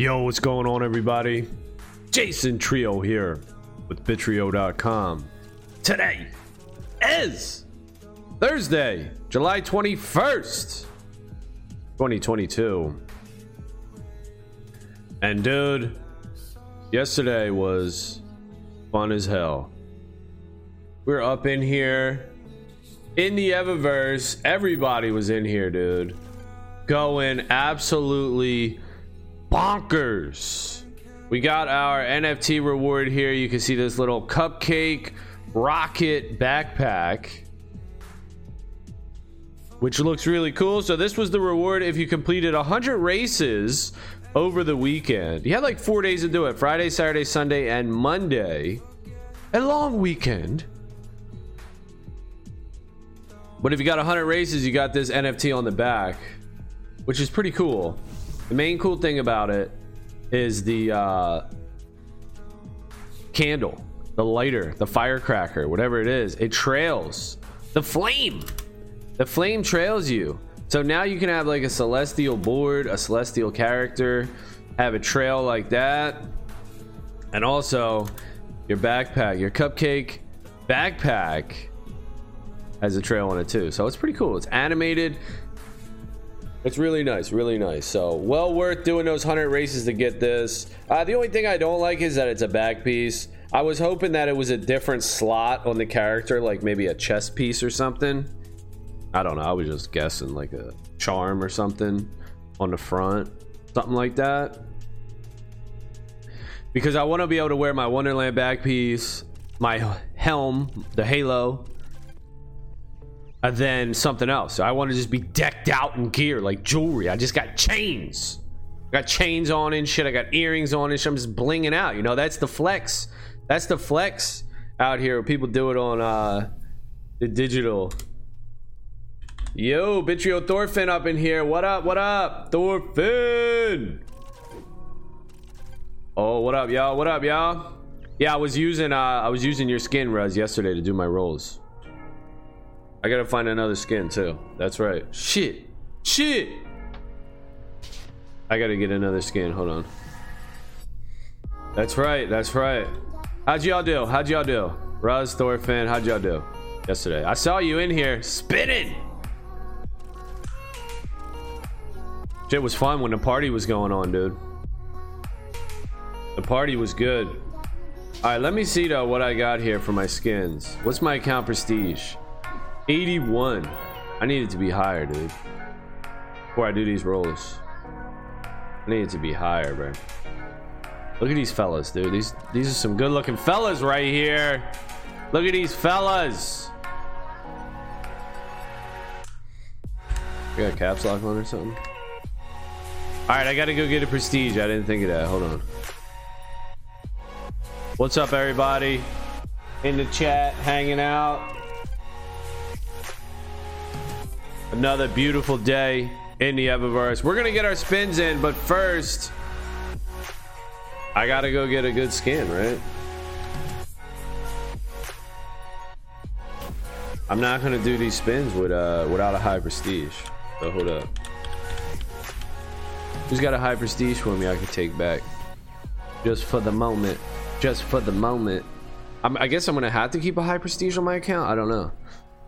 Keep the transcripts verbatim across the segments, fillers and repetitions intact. Yo, what's going on, everybody? Jason Trio here with bittrio dot com. Today is Thursday, July twenty-first, twenty twenty-two. And dude, yesterday was fun as hell. We're up in here in the Eververse. Everybody was in here, dude. Going absolutely bonkers. We got our N F T reward here. You can see this little cupcake rocket backpack, which looks really cool. So this was the reward if you completed one hundred races over the weekend. You had like four days to do it. Friday, Saturday, Sunday, and Monday. A long weekend. But if you got one hundred races, you got this N F T on the back, which is pretty cool. The main cool thing about it is the uh, candle, the lighter, the firecracker, whatever it is. It trails. The flame. The flame trails you. So now you can have like a celestial board, a celestial character, have a trail like that. And also your backpack, your cupcake backpack has a trail on it too. So it's pretty cool. It's animated. It's really nice, really nice. So well worth doing those one hundred races to get this. Uh, the only thing I don't like is that it's a back piece. I was hoping that it was a different slot on the character, like maybe a chest piece or something. I don't know. I was just guessing, like a charm or something on the front, something like that. Because I want to be able to wear my Wonderland back piece, my helm, the halo, and then something else. I want to just be decked out in gear, like jewelry. I just got chains. I got chains on and shit. I got earrings on and shit. I'm just blinging out. You know, that's the flex. That's the flex out here. People do it on uh, the digital. Yo, Bitrio Thorfinn up in here. What up? What up? Thorfinn. Oh, what up, y'all? What up, y'all? Yeah, I was using uh, I was using your skin, Russ, yesterday to do my rolls. I gotta find another skin too. That's right. Shit. Shit. I gotta get another skin. Hold on. That's right. That's right. How'd y'all do? How'd y'all do? Russ, Thorfinn, how'd y'all do yesterday? I saw you in here spitting. Shit was fun when the party was going on, dude. The party was good. Alright, let me see though what I got here for my skins. What's my account prestige? eighty-one. I need it to be higher, dude. Before I do these rolls. I need it to be higher, bro. Look at these fellas, dude. These these are some good looking fellas right here. Look at these fellas. You got a caps lock on or something? Alright, I gotta go get a prestige. I didn't think of that. Hold on. What's up, everybody? In the chat, hanging out. Another beautiful day in the Eververse. We're gonna get our spins in, but first, I gotta go get a good skin, right? I'm not gonna do these spins with uh, without a high prestige. So hold up. Who's got a high prestige for me I can take back? Just for the moment. Just for the moment. I'm, I guess I'm gonna have to keep a high prestige on my account. I don't know.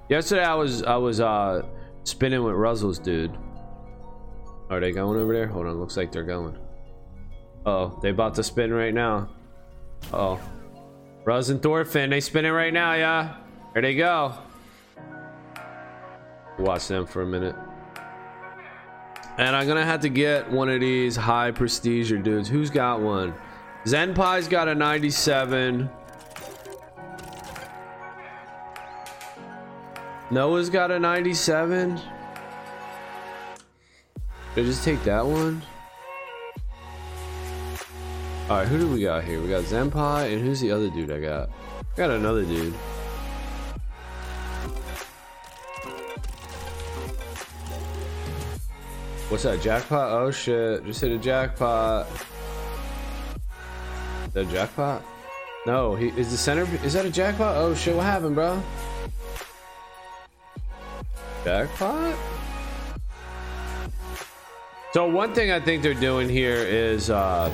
Yesterday I was I was uh, spinning with Russell's, dude. Are they going over there? Hold on, looks like they're going. Oh, they about to spin right now. Oh, Russ and Thorfinn, they spinning right now, yeah. There they go. Watch them for a minute. And I'm gonna have to get one of these high prestige dudes. Who's got one? Zenpai's got a ninety-seven. Noah's got a ninety-seven. Should I just take that one? Alright, who do we got here? We got Zenpai, and who's the other dude I got? I got another dude. What's that, jackpot? Oh shit, just hit a jackpot. Is that a jackpot? No, he is the center. Is that a jackpot? Oh shit, what happened, bro? Jackpot? So one thing I think they're doing here is uh,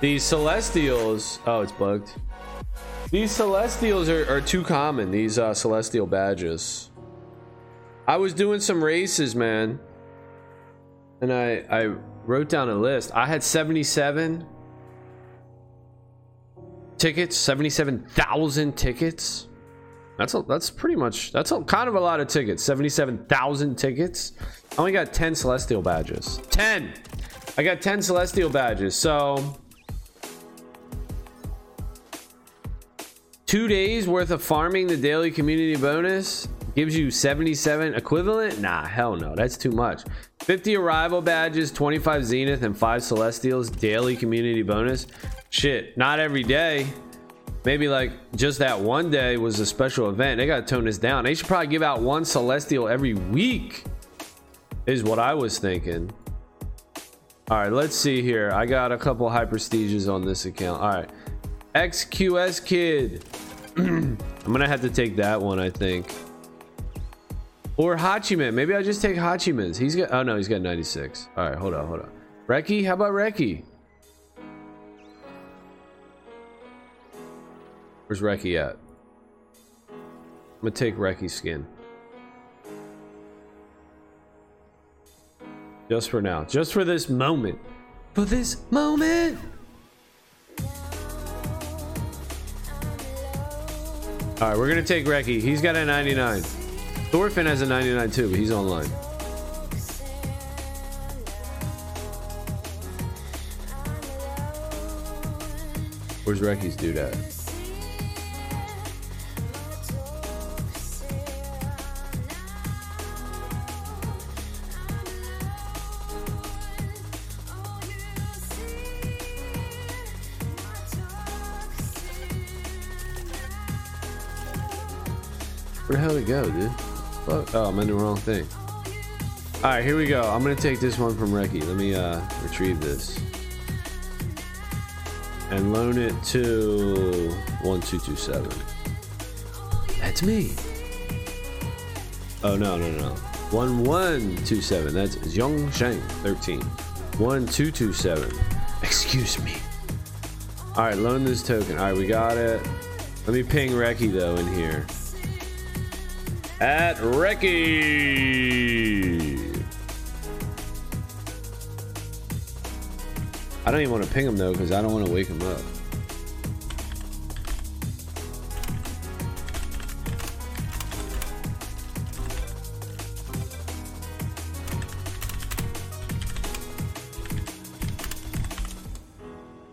these Celestials. Oh, it's bugged. These Celestials are, are too common. These uh, Celestial badges. I was doing some races, man, and I I wrote down a list. I had seventy-seven tickets, seventy-seven thousand tickets. That's a, that's pretty much that's a, kind of a lot of tickets. seventy-seven thousand tickets. I only got ten Celestial badges. ten. I got ten Celestial badges. So two days worth of farming the daily community bonus gives you seventy-seven equivalent. Nah, hell no, that's too much. fifty arrival badges, twenty-five zenith, and five Celestials daily community bonus. Shit, not every day. Maybe like just that one day was a special event. They gotta tone this down. They should probably give out one Celestial every week, is what I was thinking. All right, let's see here. I got a couple high prestiges on this account. All right, X Q S kid. I'm gonna have to take that one, I think. Or Hachiman. Maybe I just take Hachiman's. He's got, oh no, he's got ninety-six. All right, hold on, hold on. Rekki, how about Rekki? Where's Rekki at? I'm gonna take Rekki's skin. Just for now, just for this moment, for this moment. All right, we're gonna take Rekki. He's got a ninety-nine. Thorfinn has a ninety-nine too, but he's online. Where's Rekki's dude at? Where the hell did it go, dude? Fuck. Oh, I'm in the wrong thing. Alright, here we go. I'm gonna take this one from Rekki. Let me uh, retrieve this. And loan it to one two two seven. That's me. Oh, no, no, no. one one two seven. That's Young Sheng thirteen. one two two seven. Excuse me. Alright, loan this token. Alright, we got it. Let me ping Rekki, though, in here. At Rekki. I don't even want to ping him though, because I don't want to wake him up.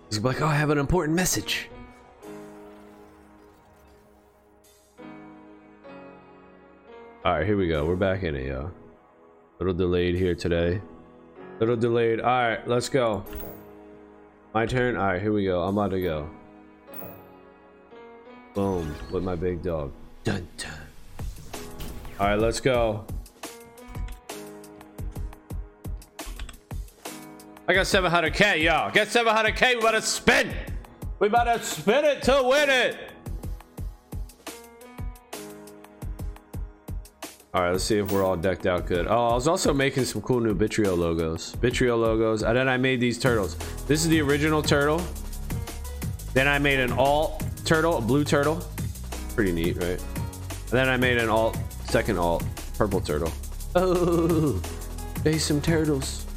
He's gonna be like, oh, I have an important message. All right, here we go. We're back in it, yo. Little delayed here today. Little delayed. All right, let's go. My turn. All right, here we go. I'm about to go. Boom. With my big dog. Dun dun. All right, let's go. I got seven hundred K, y'all. Got seven hundred K. We about to spin. We about to spin it to win it. All right, let's see if we're all decked out good. Oh, I was also making some cool new Bitrio logos. Bitrio logos. And then I made these turtles. This is the original turtle. Then I made an alt turtle, a blue turtle. Pretty neat, right? And then I made an alt, second alt, purple turtle. Oh, there's some turtles.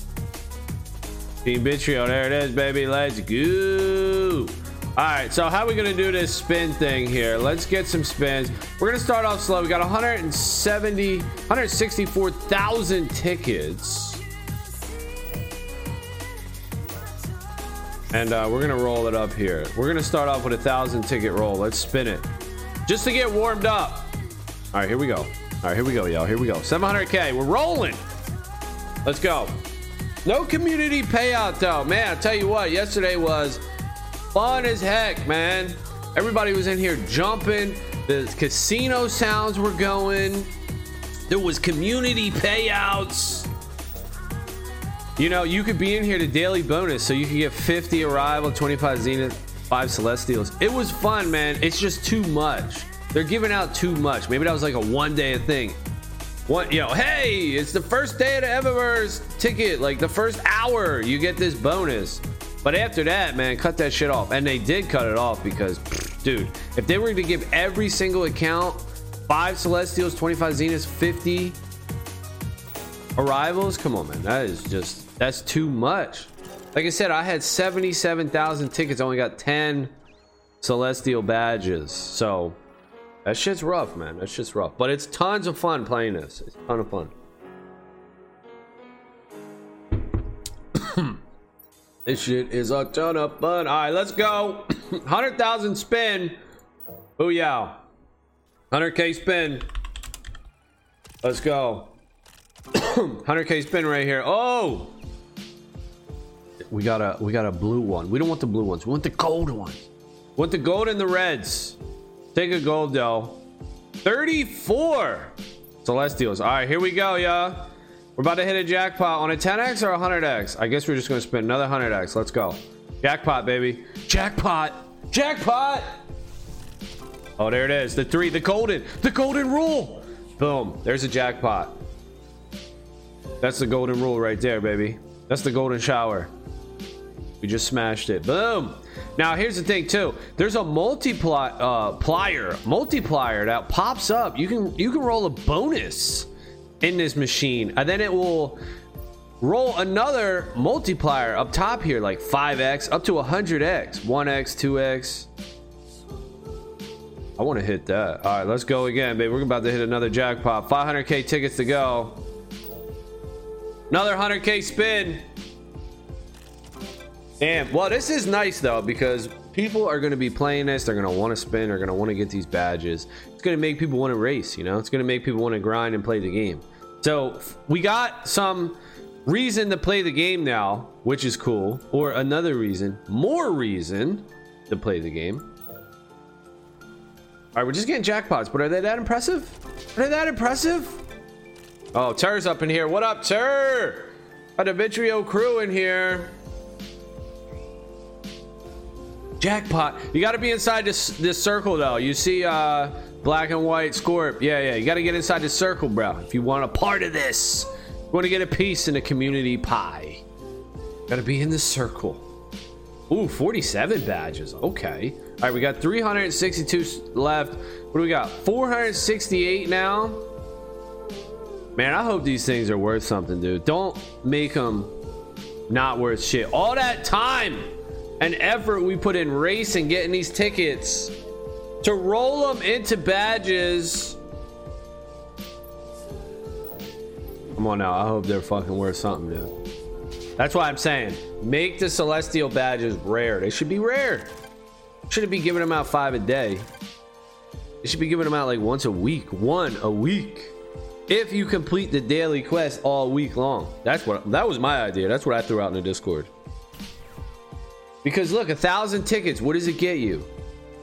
Team Bitrio, there it is, baby. Let's go. All right, so how are we gonna do this spin thing here? Let's get some spins. We're gonna start off slow. We got one hundred sixty-four thousand tickets. And uh, we're gonna roll it up here. We're gonna start off with a thousand ticket roll. Let's spin it. Just to get warmed up. All right, here we go. All right, here we go, y'all. Here we go, seven hundred K, we're rolling. Let's go. No community payout though. Man, I'll tell you what, yesterday was fun as heck, man. Everybody was in here jumping. The casino sounds were going. There was community payouts. You know, you could be in here to daily bonus, so you could get fifty arrival, twenty-five zenith, five Celestials. It was fun, man. It's just too much. They're giving out too much. Maybe that was like a one day thing. What, yo, hey, it's the first day of the Eververse ticket. Like the first hour, you get this bonus. But after that, man, cut that shit off. And they did cut it off because, pff, dude, if they were to give every single account five Celestials, twenty-five Zeniths, fifty Arrivals, come on, man, that is just, that's too much. Like I said, I had seventy-seven thousand tickets, only got ten Celestial badges. So that shit's rough, man. That shit's rough. But it's tons of fun playing this. It's a ton of fun. This shit is a ton of fun. All right, let's go. one hundred thousand spin. Booyah. one hundred K spin. Let's go. one hundred K spin right here. Oh! We got a we got a blue one. We don't want the blue ones. We want the gold ones. We want the gold and the reds. Take a gold, though. thirty-four Celestials. All right, here we go, y'all. We're about to hit a jackpot on a ten X or a one hundred X. I guess we're just going to spend another one hundred X. Let's go. Jackpot, baby. Jackpot. Jackpot. Oh, there it is. The three. The golden. The golden rule. Boom. There's a jackpot. That's the golden rule right there, baby. That's the golden shower. We just smashed it. Boom. Now, here's the thing, too. There's a multiply, uh, plier, multiplier that pops up. You can, you can roll a bonus in this machine, and then it will roll another multiplier up top here, like five X up to one hundred X, one X, two X. I want to hit that. All right, let's go again, baby. We're about to hit another jackpot. five hundred K tickets to go. Another one hundred K spin. Damn. Well, this is nice, though, because people are going to be playing this. They're going to want to spin. They're going to want to get these badges. It's going to make people want to race, you know? It's going to make people want to grind and play the game. So we got some reason to play the game now, which is cool. Or another reason, more reason to play the game. All right, we're just getting jackpots, but are they that impressive? Are they that impressive? Oh, Ter's up in here. What up, Ter? Got the Bitrio crew in here. Jackpot. You got to be inside this this circle, though. You see uh black and white Scorp. Yeah, yeah. You got to get inside the circle, bro. If you want a part of this, you want to get a piece in the community pie. Got to be in the circle. Ooh, forty-seven badges. Okay. All right, we got three hundred sixty-two left. What do we got? four hundred sixty-eight now. Man, I hope these things are worth something, dude. Don't make them not worth shit. All that time and effort we put in racing, getting these tickets, to roll them into badges. Come on now, I hope they're fucking worth something, dude. That's why I'm saying, make the Celestial badges rare. They should be rare. Shouldn't be giving them out five a day. They should be giving them out like once a week, one a week. If you complete the daily quest all week long. That's what, that was my idea. That's what I threw out in the Discord. Because look, a thousand tickets, what does it get you?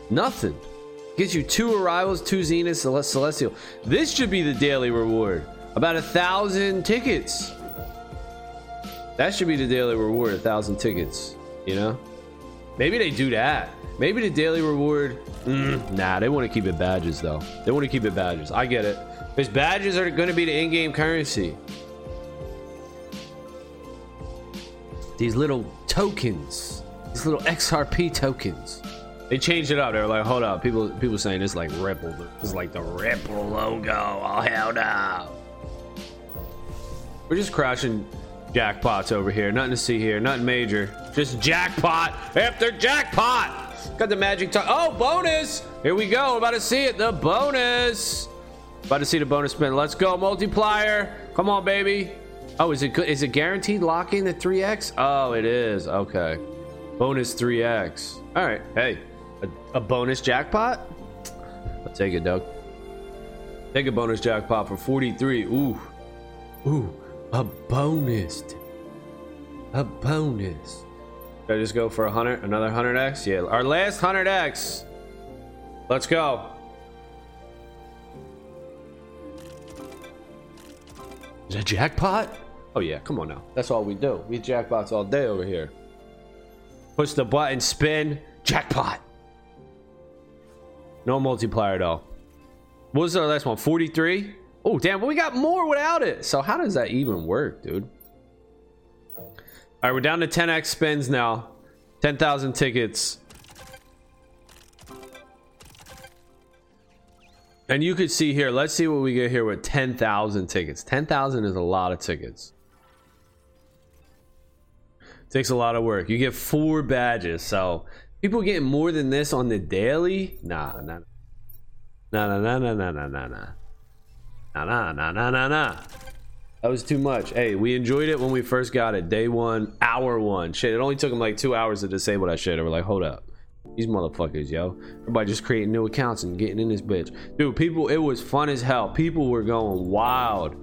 Nothing. It gets you two arrivals, two zeniths, celestial. This should be the daily reward. About a thousand tickets. That should be the daily reward, a thousand tickets. You know? Maybe they do that. Maybe the daily reward. Mm, nah, they want to keep it badges, though. They want to keep it badges. I get it. Because badges are going to be the in-game currency. These little tokens. These little X R P tokens. They changed it up. They were like, hold up. People people saying it's like Ripple. It's like the Ripple logo. Oh, hell no. We're just crashing jackpots over here. Nothing to see here. Nothing major. Just jackpot after jackpot. Got the magic time. Oh, bonus. Here we go. About to see it. The bonus. About to see the bonus spin. Let's go. Multiplier. Come on, baby. Oh, is it good? Is it guaranteed locking the three X? Oh, it is. Okay. Bonus three X. All right. Hey, a, a bonus jackpot? I'll take it, Doug. Take a bonus jackpot for forty-three. Ooh. Ooh. A bonus. A bonus. Should I just go for one hundred? Another one hundred X? Yeah. Our last one hundred X. Let's go. Is that jackpot? Oh, yeah. Come on now. That's all we do. We jackpots all day over here. Push the button, spin, jackpot. No multiplier, though. What was our last one? forty-three? Oh, damn, but we got more without it. So how does that even work, dude? All right, we're down to ten X spins now. ten thousand tickets. And you could see here, let's see what we get here with ten thousand tickets. ten thousand is a lot of tickets. Takes a lot of work. You get four badges, so people getting more than this on the daily? Nah, nah, nah, nah, nah, nah, nah, nah, nah. Nah, nah, nah, nah, nah, nah. That was too much. Hey, we enjoyed it when we first got it. Day one, hour one. Shit, it only took them like two hours to disable that shit. They were like, hold up. These motherfuckers, yo. Everybody just creating new accounts and getting in this bitch. Dude, people, it was fun as hell. People were going wild.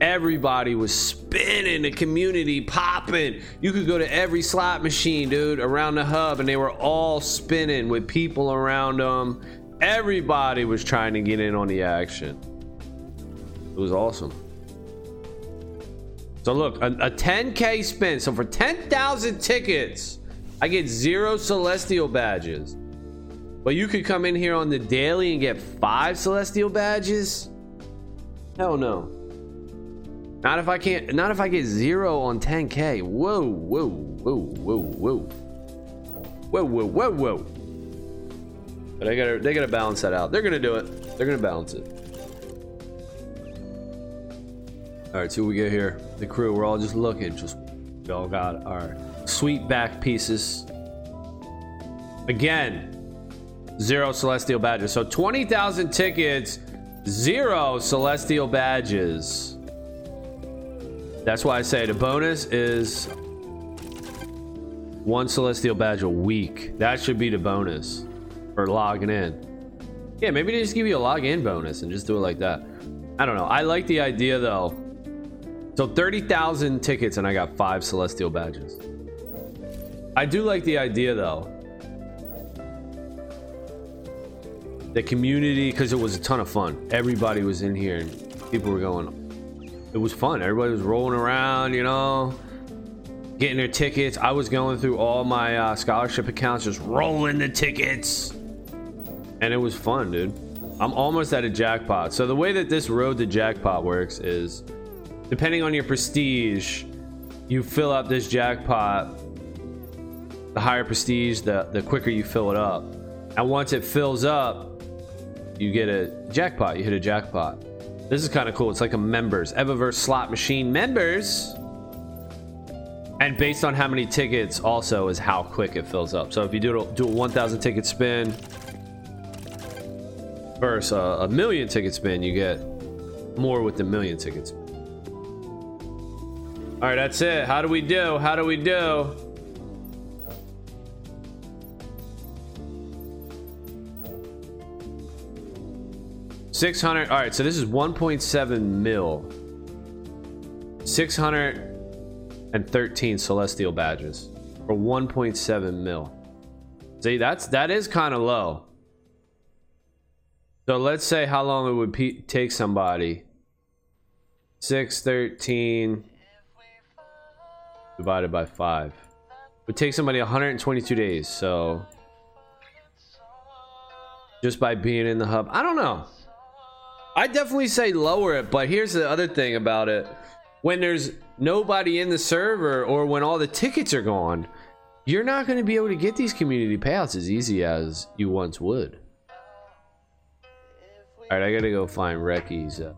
Everybody was spinning, the community popping. You could go to every slot machine, dude, around the hub, and they were all spinning with people around them. Everybody was trying to get in on the action. It was awesome. So look, a, a ten K spin. So for ten thousand tickets, I get zero Celestial badges. But you could come in here on the daily and get five Celestial badges? Hell no. Not if I can't, not if I get zero on ten K. Whoa, whoa, whoa, whoa, whoa. Whoa, whoa, whoa, whoa. But they gotta, they gotta balance that out. They're gonna do it. They're gonna balance it. All right, see what we get here. The crew, we're all just looking. Just, we all got our sweet back pieces. Again, zero Celestial badges. So twenty thousand tickets, zero Celestial badges. That's why I say the bonus is one Celestial badge a week. That should be the bonus for logging in. Yeah, maybe they just give you a login bonus and just do it like that. I don't know. I like the idea though. So thirty thousand tickets and I got five Celestial badges. I do like the idea though. The community, because it was a ton of fun. Everybody was in here and people were going. It was fun. Everybody was rolling around, you know, getting their tickets. I was going through all my uh, scholarship accounts, just rolling the tickets. And it was fun, dude. I'm almost at a jackpot. So the way that this road to jackpot works is, depending on your prestige, you fill up this jackpot. The higher prestige, the, the quicker you fill it up. And once it fills up, you get a jackpot. You hit a jackpot. This is kind of cool. It's like a members. Eververse slot machine members. And based on how many tickets also is how quick it fills up. So if you do, do a one thousand ticket spin versus a, a million ticket spin, you get more with the million tickets. All right, that's it. How do we do? How do we do? six hundred. All right, so this is one point seven mil. six hundred thirteen Celestial badges for one point seven mil. See, that's that is kind of low. So let's say how long it would pe- take somebody. six thirteen divided by five. It would take somebody one hundred twenty-two days. So just by being in the hub, I don't know. I definitely say lower it, but here's the other thing about it. When there's nobody in the server or when all the tickets are gone, you're not going to be able to get these community payouts as easy as you once would. All right, I got to go find Rekki's. Uh...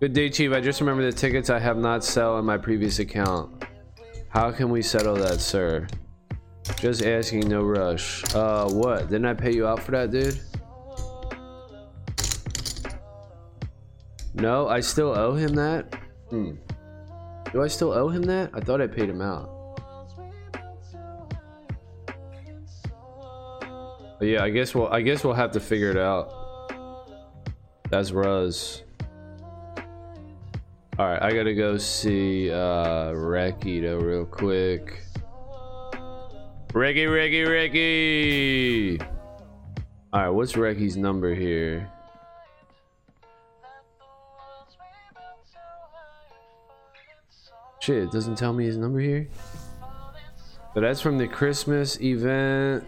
Good day, Chief. I just remember the tickets I have not sold in my previous account. How can we settle that, sir? Just asking, no rush. Uh, what? Didn't I pay you out for that, dude? No, I still owe him that? Hmm. Do I still owe him that? I thought I paid him out. But yeah, I guess we'll, I guess we'll have to figure it out. That's Russ. Alright, I gotta go see, uh, Rekki though real quick. Reggie, Reggie, Reggie. All right, what's Reggie's number here? Shit, it doesn't tell me his number here. But that's from the Christmas event.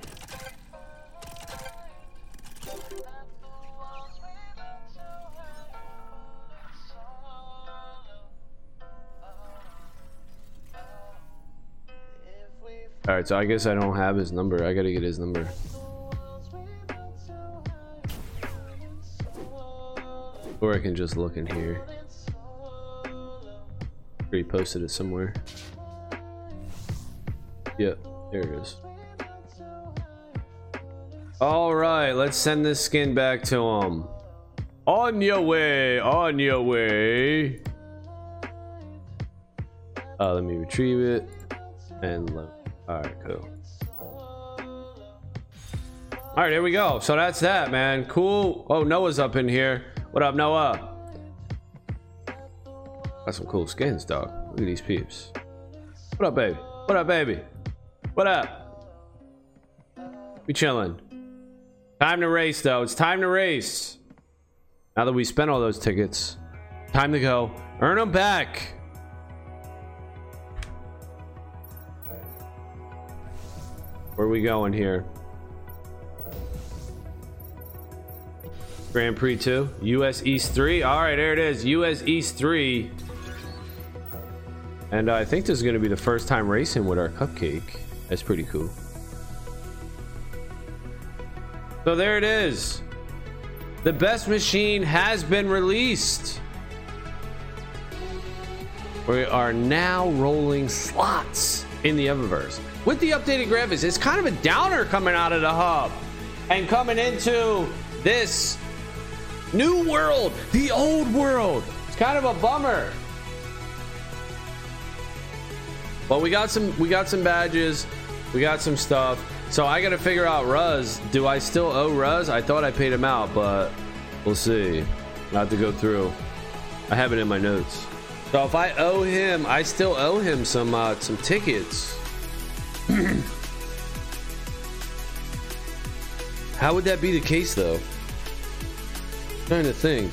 All right, so I guess I don't have his number. I gotta get his number. Or I can just look in here. He posted it somewhere. Yep, there it is. All right, let's send this skin back to him. On your way, on your way. Uh, let me retrieve it. And let, all right, cool. All right, here we go. So that's that, man. Cool. Oh, Noah's up in here. What up, Noah? Got some cool skins, dog. Look at these peeps. What up, baby? What up, baby? What up? We chilling. Time to race, though. It's time to race. Now that we spent all those tickets, time to go earn them back. Where are we going here? Grand Prix two, U S East three. All right, there it is, U S East three. And uh, I think this is going to be the first time racing with our cupcake. That's pretty cool. So there it is. The best machine has been released. We are now rolling slots in the Eververse. With the updated graphics, it's kind of a downer coming out of the hub and coming into this new world, the old world. It's kind of a bummer. But we got some we got some badges. We got some stuff. So I got to figure out Russ. Do I still owe Russ? I thought I paid him out, but we'll see. I'll have to go through. I have it in my notes. So if I owe him, I still owe him some uh, some tickets. How would that be the case, though? I'm trying to think.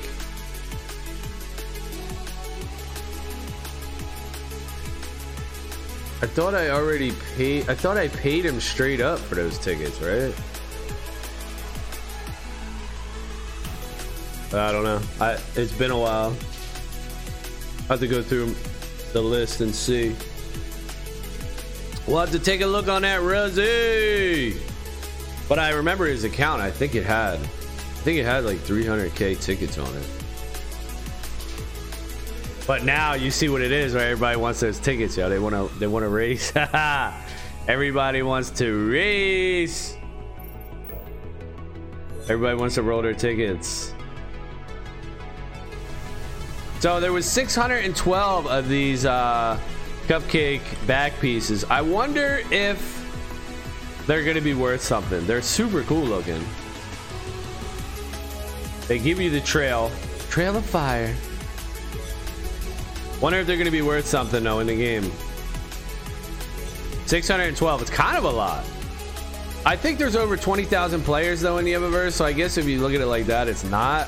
I thought I already paid. I thought I paid him straight up for those tickets, right? I don't know. I it's been a while. I have to go through the list and see. We'll have to take a look on that, Reggie. But I remember his account. I think it had, I think it had like three hundred K tickets on it. But now you see what it is, right? Everybody wants those tickets, yo. They want to, they want to race. Everybody wants to race. Everybody wants to roll their tickets. So there was six hundred twelve of these uh, cupcake back pieces. I wonder if they're going to be worth something. They're super cool looking. They give you the trail, trail of fire. Wonder if they're going to be worth something, though, in the game. six hundred twelve. It's kind of a lot. I think there's over twenty thousand players, though, in the Eververse. So I guess if you look at it like that, it's not.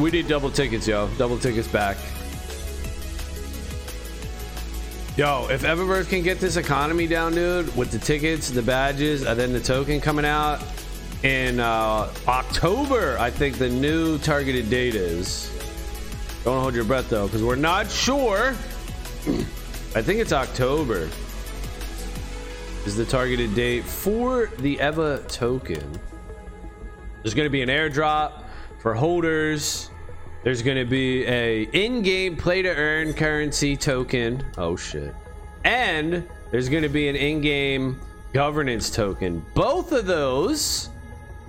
We need double tickets, yo. Double tickets back. Yo, if Eververse can get this economy down, dude, with the tickets, the badges, and then the token coming out. In uh, October, I think the new targeted date is. Don't hold your breath, though, because we're not sure. I think it's October is the targeted date for the E V A token. There's going to be an airdrop for holders. There's going to be a in-game play-to-earn currency token. Oh, shit. And there's going to be an in-game governance token. Both of those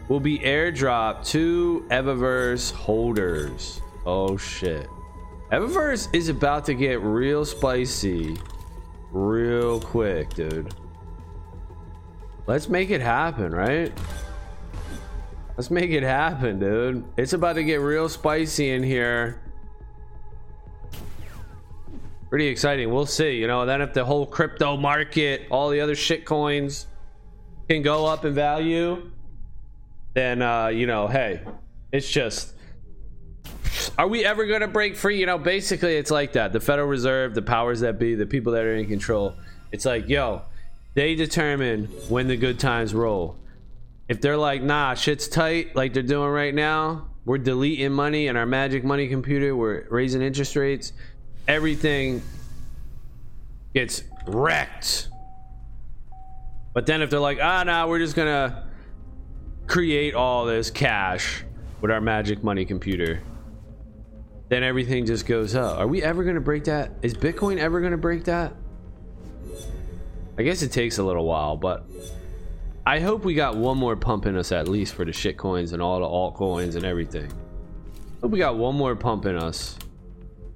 will be airdropped to Eververse holders. Oh shit. Eververse is about to get real spicy real quick, dude. Let's make it happen, right? Let's make it happen, dude. It's about to get real spicy in here. Pretty exciting. We'll see, you know, then if the whole crypto market, all the other shit coins can go up in value, then uh you know, hey, it's just, are we ever gonna break free? You know, basically it's like that. The Federal Reserve, the powers that be, the people that are in control, it's like, yo, they determine when the good times roll. If they're like, nah, shit's tight like they're doing right now, we're deleting money in our magic money computer, we're raising interest rates, everything gets wrecked. But then if they're like, ah, nah, we're just gonna create all this cash with our magic money computer, then everything just goes up. Are we ever gonna break that? Is Bitcoin ever gonna break that? I guess it takes a little while, but I hope we got one more pump in us, at least for the shit coins and all the altcoins and everything. Hope we got one more pump in us.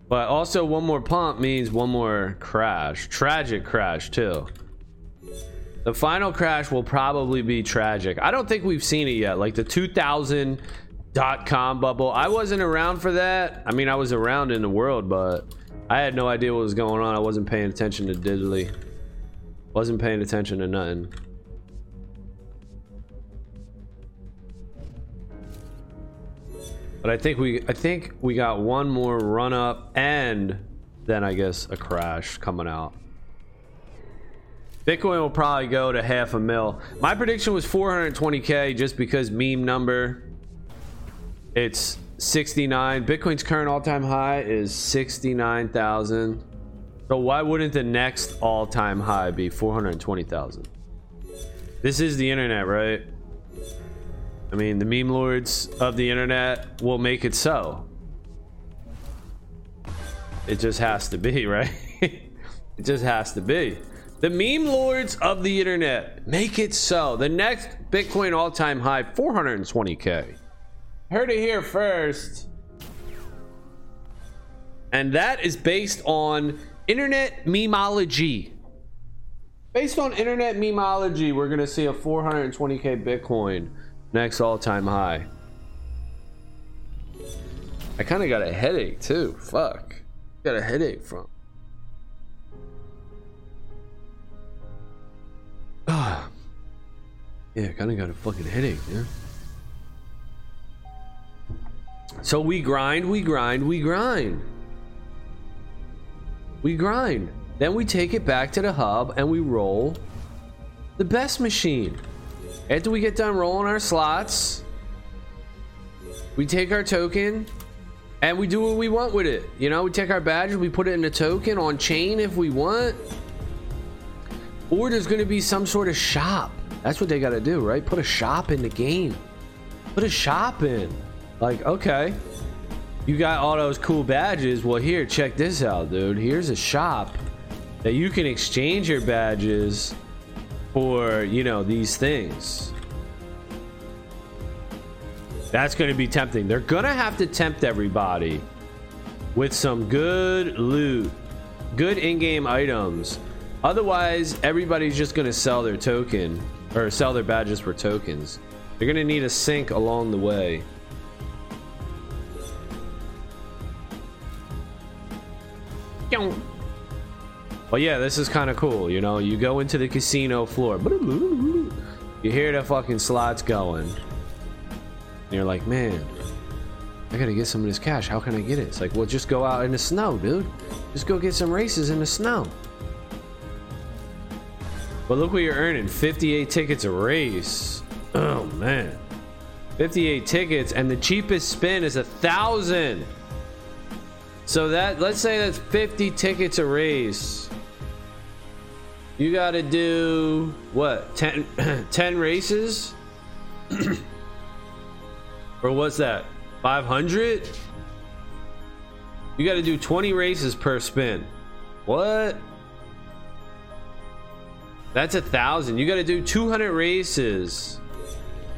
But also one more pump means one more crash. Tragic crash too. The final crash will probably be tragic. I don't think we've seen it yet. Like the two thousand dot com bubble. I wasn't around for that. I mean, I was around in the world, but I had no idea what was going on. I wasn't paying attention to diddly. Wasn't paying attention to nothing. But I think we I think we got one more run up and then I guess a crash coming out. Bitcoin will probably go to half a mil. My prediction was four hundred twenty K just because meme number. It's sixty-nine. Bitcoin's current all-time high is sixty-nine thousand. So why wouldn't the next all-time high be four hundred twenty thousand? This is the internet, right? I mean, the meme lords of the internet will make it so. It just has to be, right? It just has to be. The meme lords of the internet make it so. The next Bitcoin all-time high, four hundred twenty K. Heard it here first. And that is based on internet memeology. Based on internet memeology, we're going to see a four hundred twenty K Bitcoin. Next all-time high. I kind of got a headache too. Fuck. Got a headache from. Ah. Yeah, kind of got a fucking headache, yeah. So we grind, we grind, we grind. We grind. Then we take it back to the hub and we roll the best machine. After we get done rolling our slots, we take our token and we do what we want with it. You know, we take our badges, we put it in a token on chain if we want. Or there's going to be some sort of shop. That's what they got to do, right? Put a shop in the game. Put a shop in. Like, okay, you got all those cool badges. Well, here, check this out, dude. Here's a shop that you can exchange your badges for, you know, these things. That's going to be tempting. They're going to have to tempt everybody with some good loot, good in-game items. Otherwise, everybody's just going to sell their token or sell their badges for tokens. They're going to need a sink along the way. Yow. Well, yeah, this is kind of cool, you know? You go into the casino floor. You hear the fucking slots going. And you're like, man, I gotta get some of this cash. How can I get it? It's like, well, just go out in the snow, dude. Just go get some races in the snow. But look what you're earning. fifty-eight tickets a race. Oh, man. fifty-eight tickets, and the cheapest spin is one thousand. So that, let's say that's fifty tickets a race. You gotta do what, ten, ten races? Or what's that, five hundred? You gotta do twenty races per spin. What? That's a thousand. You gotta do two hundred races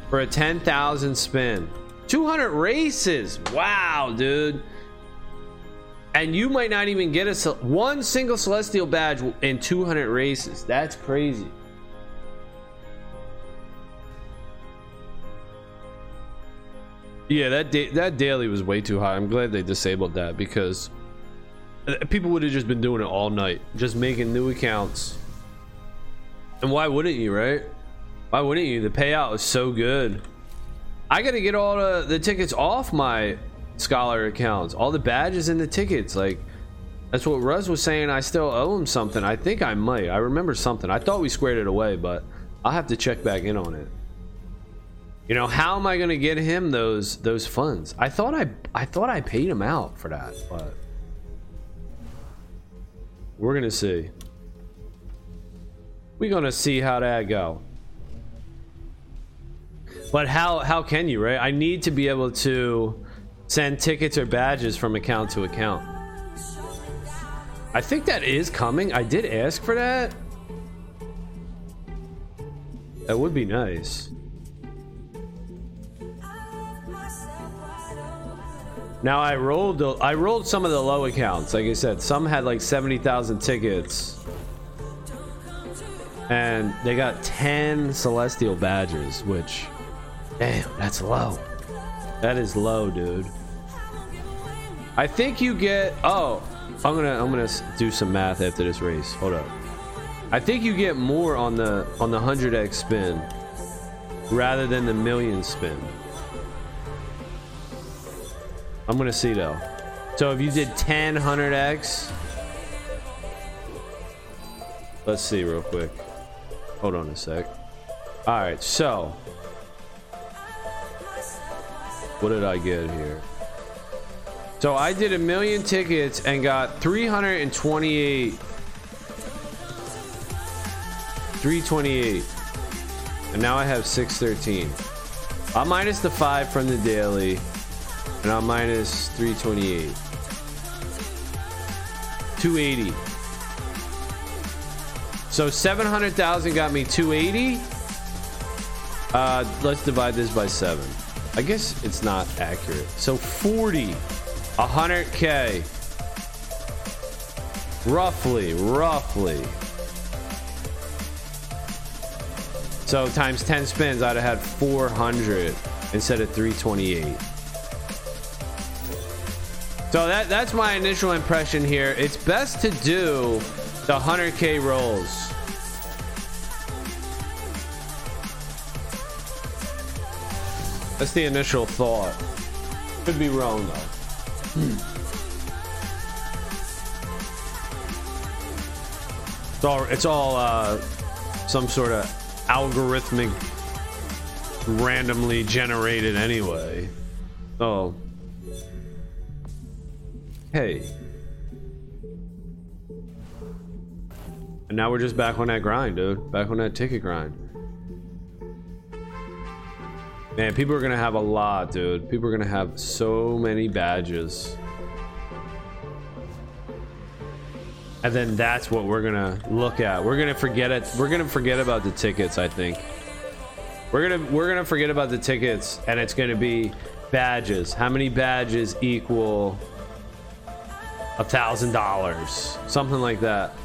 for a ten thousand spin. two hundred races. Wow, dude. And you might not even get a one single celestial badge in two hundred races. That's crazy. Yeah, that da- that daily was way too high. I'm glad they disabled that because people would have just been doing it all night, just making new accounts. And why wouldn't you, right? Why wouldn't you? The payout is so good. I gotta get all the, the tickets off my scholar accounts, all the badges and the tickets. Like, that's what Russ was saying. I still owe him something. I think I might. I remember something. I thought we squared it away, but I'll have to check back in on it. You know, how am I gonna get him those those funds? I thought I I thought I paid him out for that, but we're gonna see. We're gonna see how that go. But how how can you, right? I need to be able to send tickets or badges from account to account. I think that is coming. I did ask for that. That would be nice. Now I rolled the, I rolled some of the low accounts. Like I said, some had like seventy thousand tickets. And they got ten celestial badges, which, damn, that's low. That is low, dude. I think you get, oh, I'm gonna I'm gonna do some math after this race. Hold up. I think you get more on the on the one hundred x spin rather than the million spin. I'm gonna see though. So if you did ten one hundred x, let's see real quick. Hold on a sec. All right, so what did I get here? So I did a million tickets and got three twenty-eight, three twenty-eight, and now I have six thirteen. I'll minus the five from the daily, and I'll minus three twenty-eight, two eighty. So seven hundred thousand got me two eighty. Uh, let's divide this by seven. I guess it's not accurate. So forty, one hundred K, roughly, roughly. So times ten spins, I'd have had four hundred instead of three twenty-eight. So that that's my initial impression here. It's best to do the one hundred K rolls. That's the initial thought. Could be wrong though. Hmm. It's all, it's all uh, some sort of algorithmic, randomly generated anyway. Oh. Hey. And now we're just back on that grind, dude. Back on that ticket grind. Man, people are gonna have a lot, dude. People are gonna have so many badges. And then that's what we're gonna look at. We're gonna forget it. We're gonna forget about the tickets, I think. We're gonna we're gonna forget about the tickets, and it's gonna be badges. How many badges equal a thousand dollars? Something like that.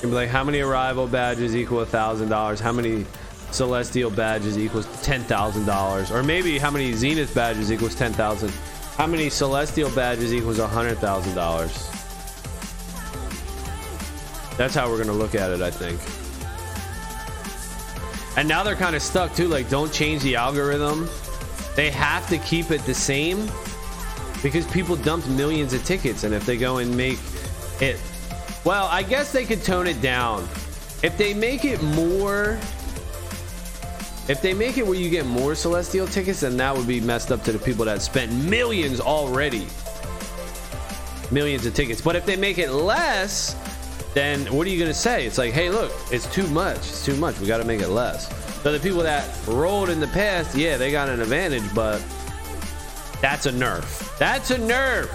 Be like, how many arrival badges equal a thousand dollars? How many celestial badges equals ten thousand dollars? Or maybe how many zenith badges equals ten thousand? How many celestial badges equals a hundred thousand dollars? That's how we're gonna look at it, I think. And now they're kind of stuck too. Like, don't change the algorithm. They have to keep it the same because people dumped millions of tickets, and if they go and make it. Well, I guess they could tone it down. If they make it more... If they make it where you get more Celestial tickets, then that would be messed up to the people that spent millions already. Millions of tickets. But if they make it less, then what are you going to say? It's like, hey, look, it's too much. It's too much. We got to make it less. So the people that rolled in the past, yeah, they got an advantage, but that's a nerf. That's a nerf.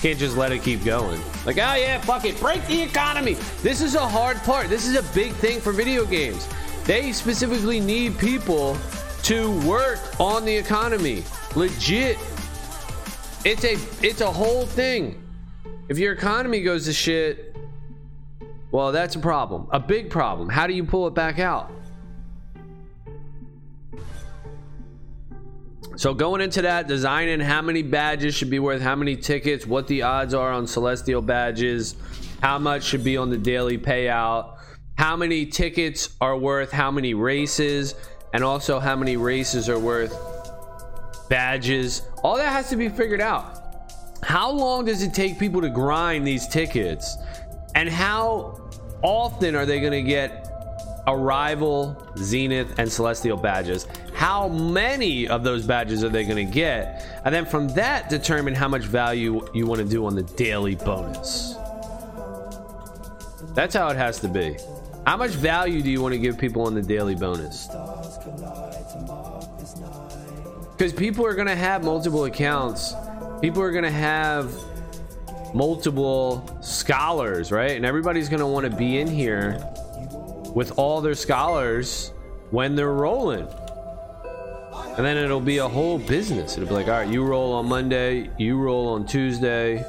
Can't just let it keep going. Like, oh yeah, fuck it, break the economy. This is a hard part. This is a big thing for video games. They specifically need people to work on the economy. Legit. It's a it's a whole thing. If your economy goes to shit, well, that's a problem. A big problem. How do you pull it back out? So going into that, designing how many badges should be worth how many tickets, what the odds are on Celestial badges, how much should be on the daily payout, how many tickets are worth how many races, and also how many races are worth badges. All that has to be figured out. How long does it take people to grind these tickets, and how often are they going to get Arrival, Zenith, and Celestial badges? How many of those badges are they going to get? And then from that, determine how much value you want to do on the daily bonus. That's how it has to be. How much value do you want to give people on the daily bonus? Because people are going to have multiple accounts. People are going to have multiple scholars, right? And everybody's going to want to be in here with all their scholars when they're rolling. And then it'll be a whole business. It'll be like, all right, you roll on Monday, you roll on Tuesday,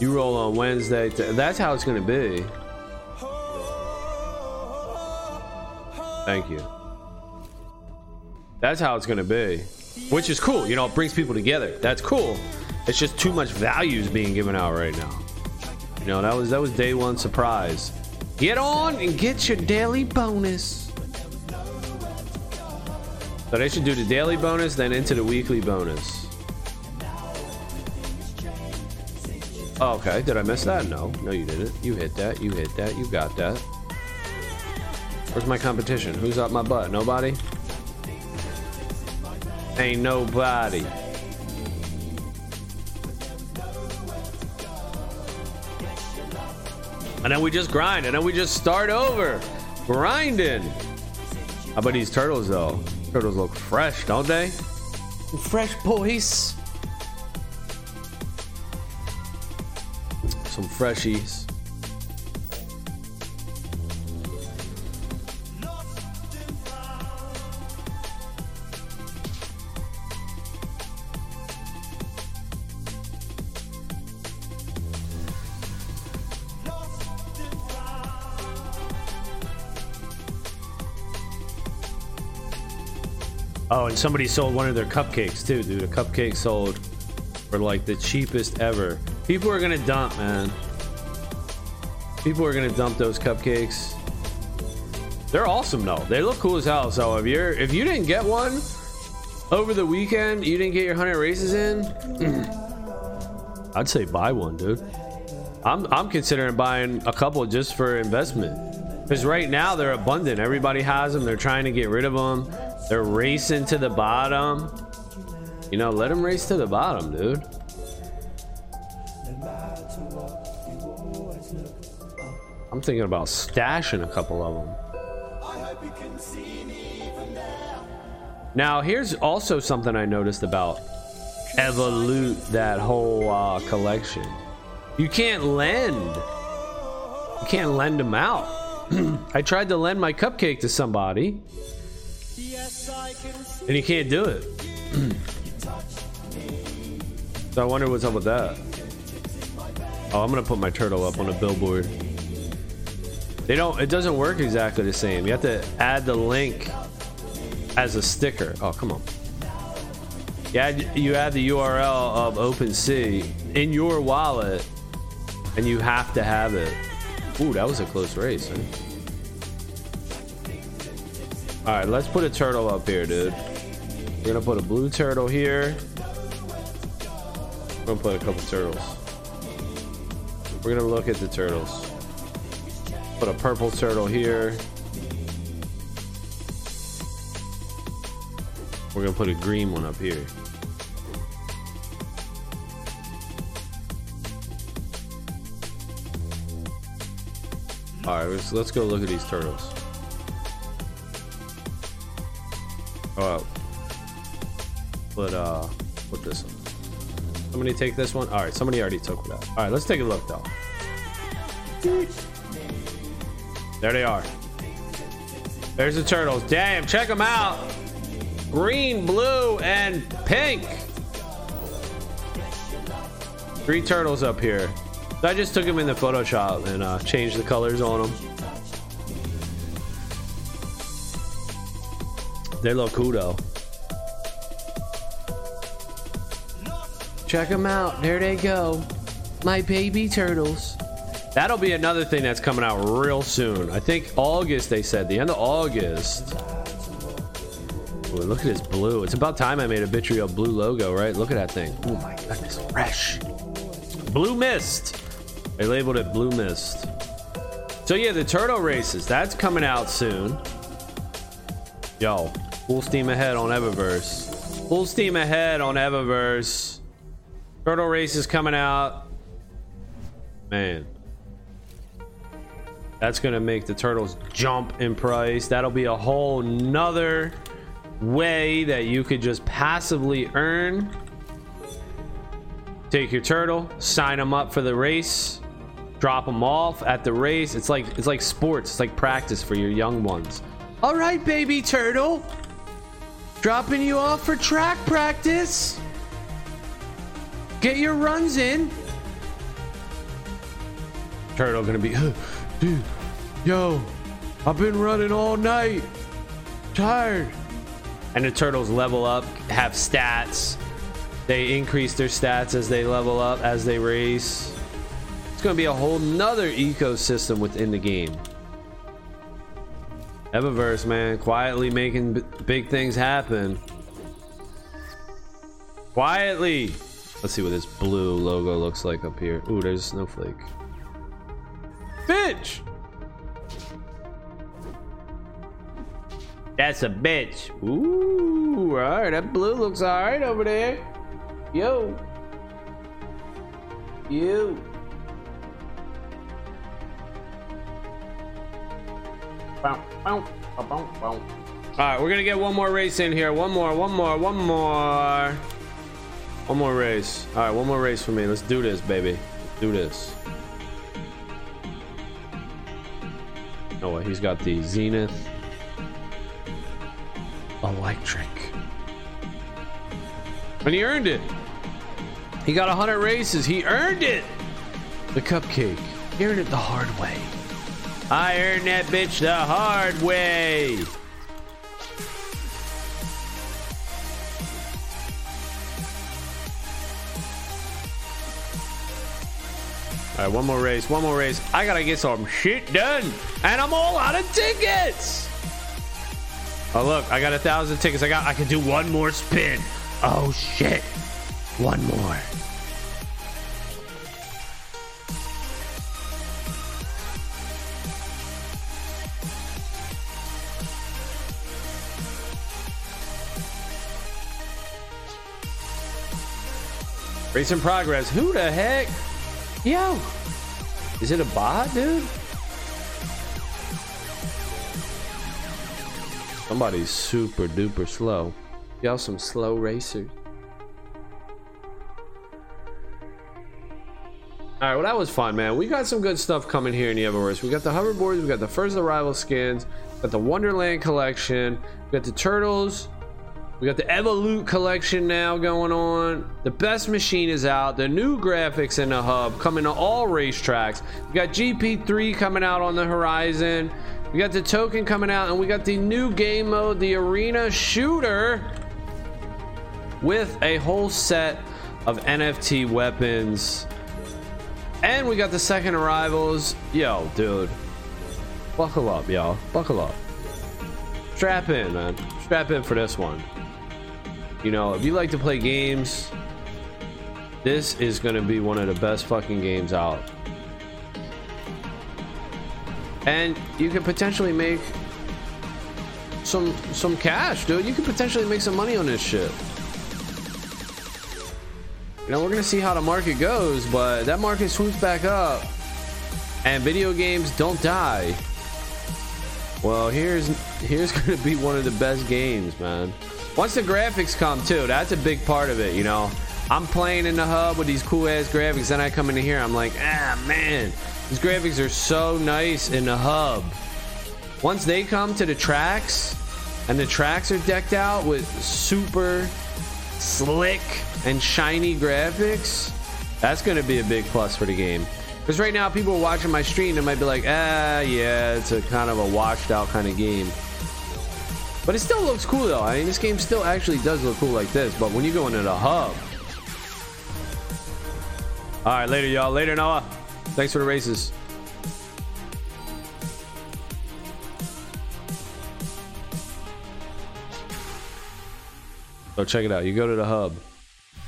you roll on Wednesday. That's how it's going to be. Thank you. That's how it's going to be, which is cool. You know, it brings people together. That's cool. It's just too much value is being given out right now. You know, that was that was day one surprise. Get on and get your daily bonus. So they should do the daily bonus, then into the weekly bonus. Oh, okay, did I miss that? No, no, you didn't. You hit that. You hit that. You got that. Where's my competition? Who's up my butt? Nobody? Ain't nobody. And then we just grind. And then we just start over. Grinding. How about these turtles, though? Turtles look fresh, don't they? Fresh boys. Some freshies. Oh, and somebody sold one of their cupcakes too, dude. A cupcake sold for like the cheapest ever. People are gonna dump, man. People are gonna dump those cupcakes. They're awesome though. They look cool as hell. So if you're if you didn't get one over the weekend, you didn't get your one hundred races in, I'd say buy one, dude. I'm I'm considering buying a couple just for investment, because right now they're abundant. Everybody has them. They're trying to get rid of them. They're racing to the bottom. You know, let them race to the bottom, dude. I'm thinking about stashing a couple of them. Now, here's also something I noticed about Evolute, that whole uh, collection. You can't lend. You can't lend them out. I tried to lend my cupcake to somebody. And you can't do it. So I wonder what's up with that. Oh, I'm gonna put my turtle up on a billboard. They don't, it doesn't work exactly the same. You have to add the link as a sticker. Oh, come on. You add, you add the U R L of OpenSea in your wallet, and you have to have it. Ooh, that was a close race, huh? All right, let's put a turtle up here, dude. We're gonna put a blue turtle here. We're gonna put a couple turtles. We're gonna look at the turtles. Put a purple turtle here. We're gonna put a green one up here. All right, let's, let's go look at these turtles. Oh, but uh, put this one. Somebody take this one. All right, somebody already took that. All right, let's take a look though. There they are. There's the turtles. Damn, check them out. Green, blue, and pink. Three turtles up here. I just took them in the Photoshop and uh, changed the colors on them. They look cool though. Check them out. There they go. My baby turtles. That'll be another thing that's coming out real soon. I think August, they said. The end of August. Ooh, look at this blue. It's about time I made a Bitrio blue logo, right? Look at that thing. Oh my goodness. Fresh. Blue Mist. They labeled it Blue Mist. So yeah, the turtle races. That's coming out soon. Yo. Full steam ahead on Eververse. Full steam ahead on Eververse. Turtle race is coming out. Man. That's gonna make the turtles jump in price. That'll be a whole nother way that you could just passively earn. Take your turtle, sign them up for the race, drop them off at the race. It's like, it's like sports. It's like practice for your young ones. All right, baby turtle, dropping you off for track practice. Get your runs in. Turtle gonna be, dude, yo, I've been running all night, tired. And the turtles level up, have stats. They increase their stats as they level up, as they race. It's gonna be a whole nother ecosystem within the game. Eververse, man, quietly making b- big things happen. Quietly. Let's see what this blue logo looks like up here. Ooh, there's a snowflake. Bitch! That's a bitch. Ooh, alright, that blue looks alright over there. Yo. Yo. Alright, we're gonna get one more race in here. One more, one more, one more. One more race. Alright, one more race for me. Let's do this, baby. Let's do this. Noah, he's got the Zenith. Electric. And he earned it. He got one hundred races. He earned it. The cupcake. He earned it the hard way. I earned that bitch the hard way. All right, one more race, one more race. I gotta get some shit done, and I'm all out of tickets. Oh look, I got a thousand tickets. I got, I can do one more spin. Oh shit, one more. Race in progress. Who the heck? Yo, is it a bot, dude? Somebody's super duper slow. Y'all some slow racers. All right, well that was fun, man. We got some good stuff coming here in the Eververse. We got the hoverboards, we got the first arrival skins, got the Wonderland collection, we got the turtles. We got the Evolute collection now going on. The best machine is out. The new graphics in the hub coming to all racetracks. We got G P three coming out on the horizon. We got the token coming out, and we got the new game mode, the arena shooter, with a whole set of N F T weapons. And we got the second arrivals. Yo, dude, buckle up, y'all. Buckle up. Strap in, man. Strap in for this one. You know, if you like to play games, this is going to be one of the best fucking games out. And you can potentially make some some cash, dude. You can potentially make some money on this shit. You know, we're going to see how the market goes, but that market swoops back up and video games don't die. Well, here's here's going to be one of the best games, man. Once the graphics come too, that's a big part of it, you know. I'm playing in the hub with these cool ass graphics, then I come into here, I'm like, ah man, these graphics are so nice in the hub. Once they come to the tracks, and the tracks are decked out with super slick and shiny graphics, that's going to be a big plus for the game. Because right now people are watching my stream and might be like, ah yeah, it's a kind of a washed out kind of game. But it still looks cool though. I mean, this game still actually does look cool like this, but when you go into the hub. Alright, later y'all. Later, Noah. Thanks for the races. So check it out. You go to the hub. I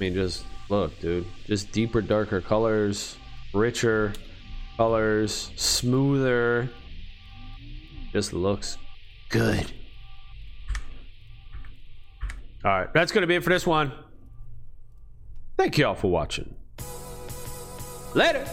mean, just look, dude. Just deeper, darker colors, richer colors, smoother. Just looks good. All right, that's gonna be it for this one. Thank you all for watching. Later.